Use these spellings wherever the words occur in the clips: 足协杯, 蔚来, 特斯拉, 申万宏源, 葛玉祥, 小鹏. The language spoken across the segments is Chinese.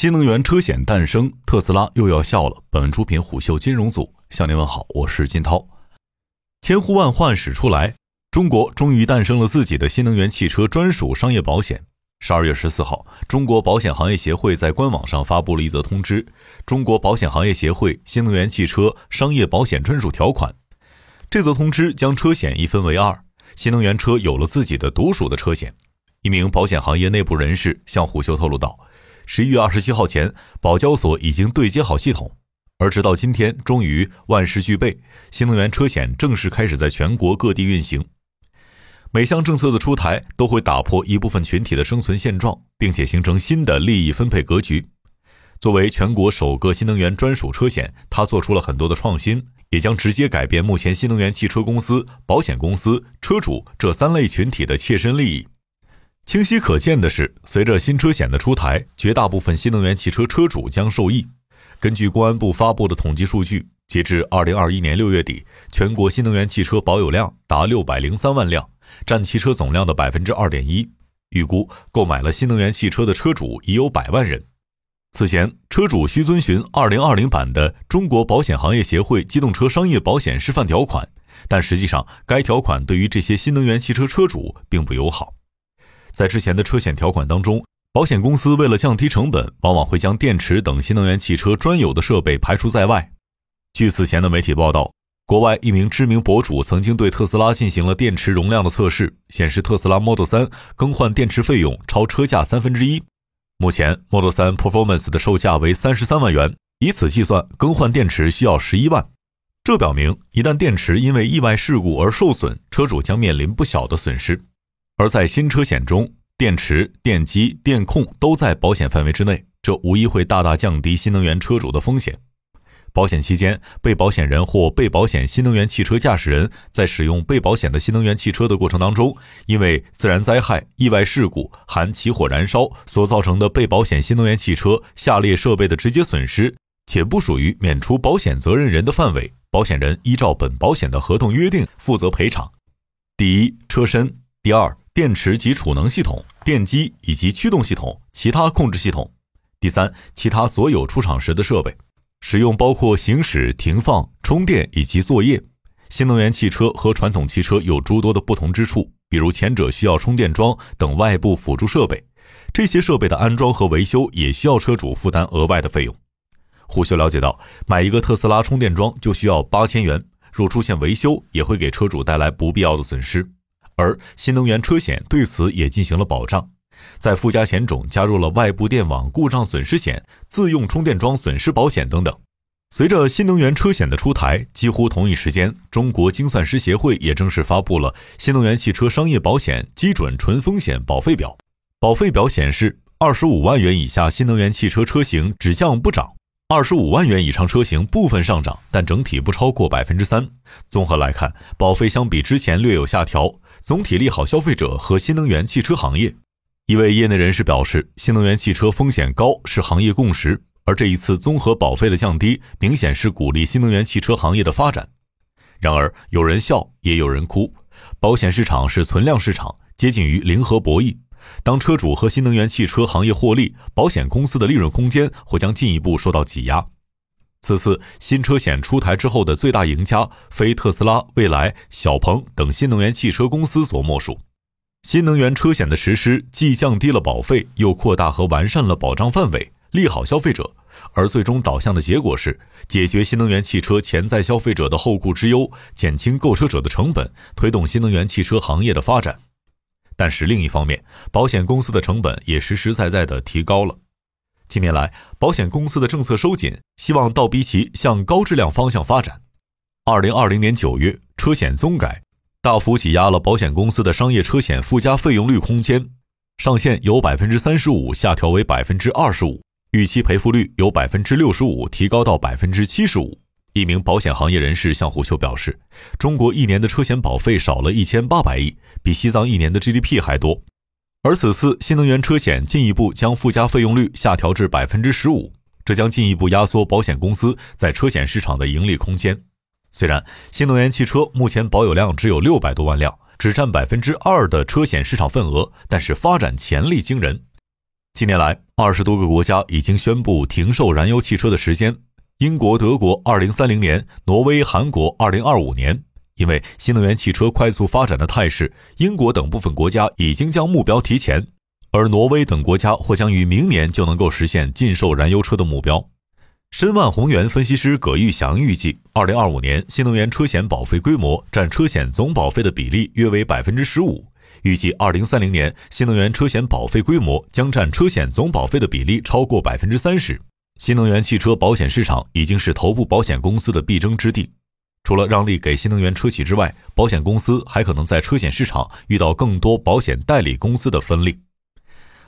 新能源车险诞生，特斯拉又要笑了。本文出品虎嗅金融组，向您问好，我是金涛。千呼万唤始出来，中国终于诞生了自己的新能源汽车专属商业保险。12月14号，中国保险行业协会在官网上发布了一则通知，中国保险行业协会新能源汽车商业保险专属条款。这则通知将车险一分为二，新能源车有了自己的独属的车险。一名保险行业内部人士向虎嗅透露道，11月27号前，保交所已经对接好系统，而直到今天，终于万事俱备，新能源车险正式开始在全国各地运行。每项政策的出台都会打破一部分群体的生存现状，并且形成新的利益分配格局。作为全国首个新能源专属车险，它做出了很多的创新，也将直接改变目前新能源汽车公司、保险公司、车主这三类群体的切身利益。清晰可见的是，随着新车险的出台，绝大部分新能源汽车车主将受益。根据公安部发布的统计数据，截至2021年6月底，全国新能源汽车保有量达603万辆，占汽车总量的 2.1%， 预估购买了新能源汽车的车主已有百万人。此前，车主需遵循2020版的《中国保险行业协会机动车商业保险示范条款》，但实际上该条款对于这些新能源汽车车主并不友好。在之前的车险条款当中，保险公司为了降低成本，往往会将电池等新能源汽车专有的设备排除在外。据此前的媒体报道，国外一名知名博主曾经对特斯拉进行了电池容量的测试，显示特斯拉 Model 3更换电池费用超车价1/3。目前 Model 3 Performance 的售价为33万元，以此计算，更换电池需要11万。这表明，一旦电池因为意外事故而受损，车主将面临不小的损失。而在新车险中，电池、电机、电控都在保险范围之内，这无疑会大大降低新能源车主的风险。保险期间，被保险人或被保险新能源汽车驾驶人在使用被保险的新能源汽车的过程当中，因为自然灾害、意外事故、含起火燃烧所造成的被保险新能源汽车下列设备的直接损失，且不属于免除保险责任人的范围，保险人依照本保险的合同约定负责赔偿。第一，车身；第二，电池及储能系统、电机以及驱动系统、其他控制系统；第三，其他所有出厂时的设备。使用包括行驶、停放、充电以及作业。新能源汽车和传统汽车有诸多的不同之处，比如前者需要充电桩等外部辅助设备，这些设备的安装和维修也需要车主负担额外的费用。虎嗅了解到，买一个特斯拉充电桩就需要8000元，若出现维修也会给车主带来不必要的损失。而新能源车险对此也进行了保障，在附加险中加入了外部电网故障损失险、自用充电桩损失保险等等。随着新能源车险的出台，几乎同一时间，中国精算师协会也正式发布了新能源汽车商业保险基准纯风险保费表。保费表显示，25万元以下新能源汽车车型只降不涨，25万元以上车型部分上涨，但整体不超过 3%。 综合来看，保费相比之前略有下调，总体利好消费者和新能源汽车行业。一位业内人士表示，新能源汽车风险高是行业共识，而这一次综合保费的降低，明显是鼓励新能源汽车行业的发展。然而，有人笑，也有人哭。保险市场是存量市场，接近于零和博弈。当车主和新能源汽车行业获利，保险公司的利润空间或将进一步受到挤压。此次新车险出台之后的最大赢家，非特斯拉、蔚来、小鹏等新能源汽车公司所莫属。新能源车险的实施既降低了保费，又扩大和完善了保障范围，利好消费者，而最终导向的结果是解决新能源汽车潜在消费者的后顾之忧，减轻购车者的成本，推动新能源汽车行业的发展。但是另一方面，保险公司的成本也实实在在地提高了。近年来，保险公司的政策收紧，希望倒逼其向高质量方向发展。2020年9月，车险综改大幅挤压了保险公司的商业车险附加费用率空间，上限由 35% 下调为 25%， 预期赔付率由 65% 提高到 75%。 一名保险行业人士向虎嗅表示，中国一年的车险保费少了1800亿，比西藏一年的 GDP 还多。而此次新能源车险进一步将附加费用率下调至 15%， 这将进一步压缩保险公司在车险市场的盈利空间。虽然新能源汽车目前保有量只有600多万辆，只占2%的车险市场份额，但是发展潜力惊人。近年来20多个国家已经宣布停售燃油汽车的时间，英国、德国2030年，挪威、韩国2025年。因为新能源汽车快速发展的态势，英国等部分国家已经将目标提前，而挪威等国家或将于明年就能够实现禁售燃油车的目标。申万宏源分析师葛玉祥预计，2025年新能源车险保费规模占车险总保费的比例约为 15%， 预计2030年新能源车险保费规模将占车险总保费的比例超过 30%。 新能源汽车保险市场已经是头部保险公司的必争之地，除了让利给新能源车企之外，保险公司还可能在车险市场遇到更多保险代理公司的分利。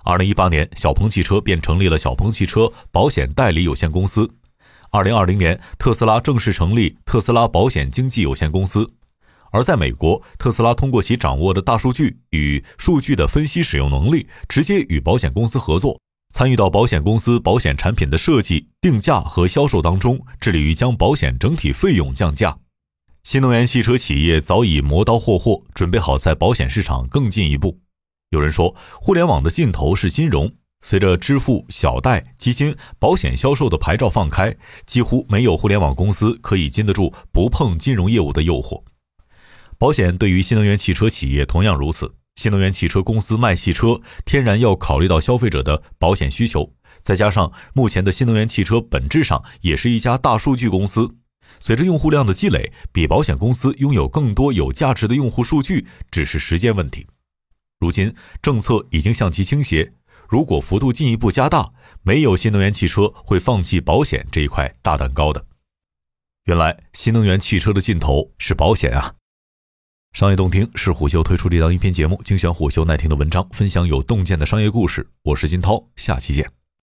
2018年，小鹏汽车便成立了小鹏汽车保险代理有限公司。2020年，特斯拉正式成立特斯拉保险经纪有限公司。而在美国，特斯拉通过其掌握的大数据与数据的分析使用能力，直接与保险公司合作，参与到保险公司保险产品的设计、定价和销售当中，致力于将保险整体费用降价。新能源汽车企业早已磨刀霍霍，准备好在保险市场更进一步。有人说，互联网的尽头是金融，随着支付、小贷、基金、保险销售的牌照放开，几乎没有互联网公司可以经得住不碰金融业务的诱惑。保险对于新能源汽车企业同样如此，新能源汽车公司卖汽车，天然要考虑到消费者的保险需求，再加上目前的新能源汽车本质上也是一家大数据公司，随着用户量的积累，比保险公司拥有更多有价值的用户数据，只是时间问题。如今政策已经向其倾斜，如果幅度进一步加大，没有新能源汽车会放弃保险这一块大蛋糕的。原来新能源汽车的尽头是保险啊！商业洞听是虎嗅推出的一档音频节目，精选虎嗅耐听的文章，分享有洞见的商业故事。我是金涛，下期见。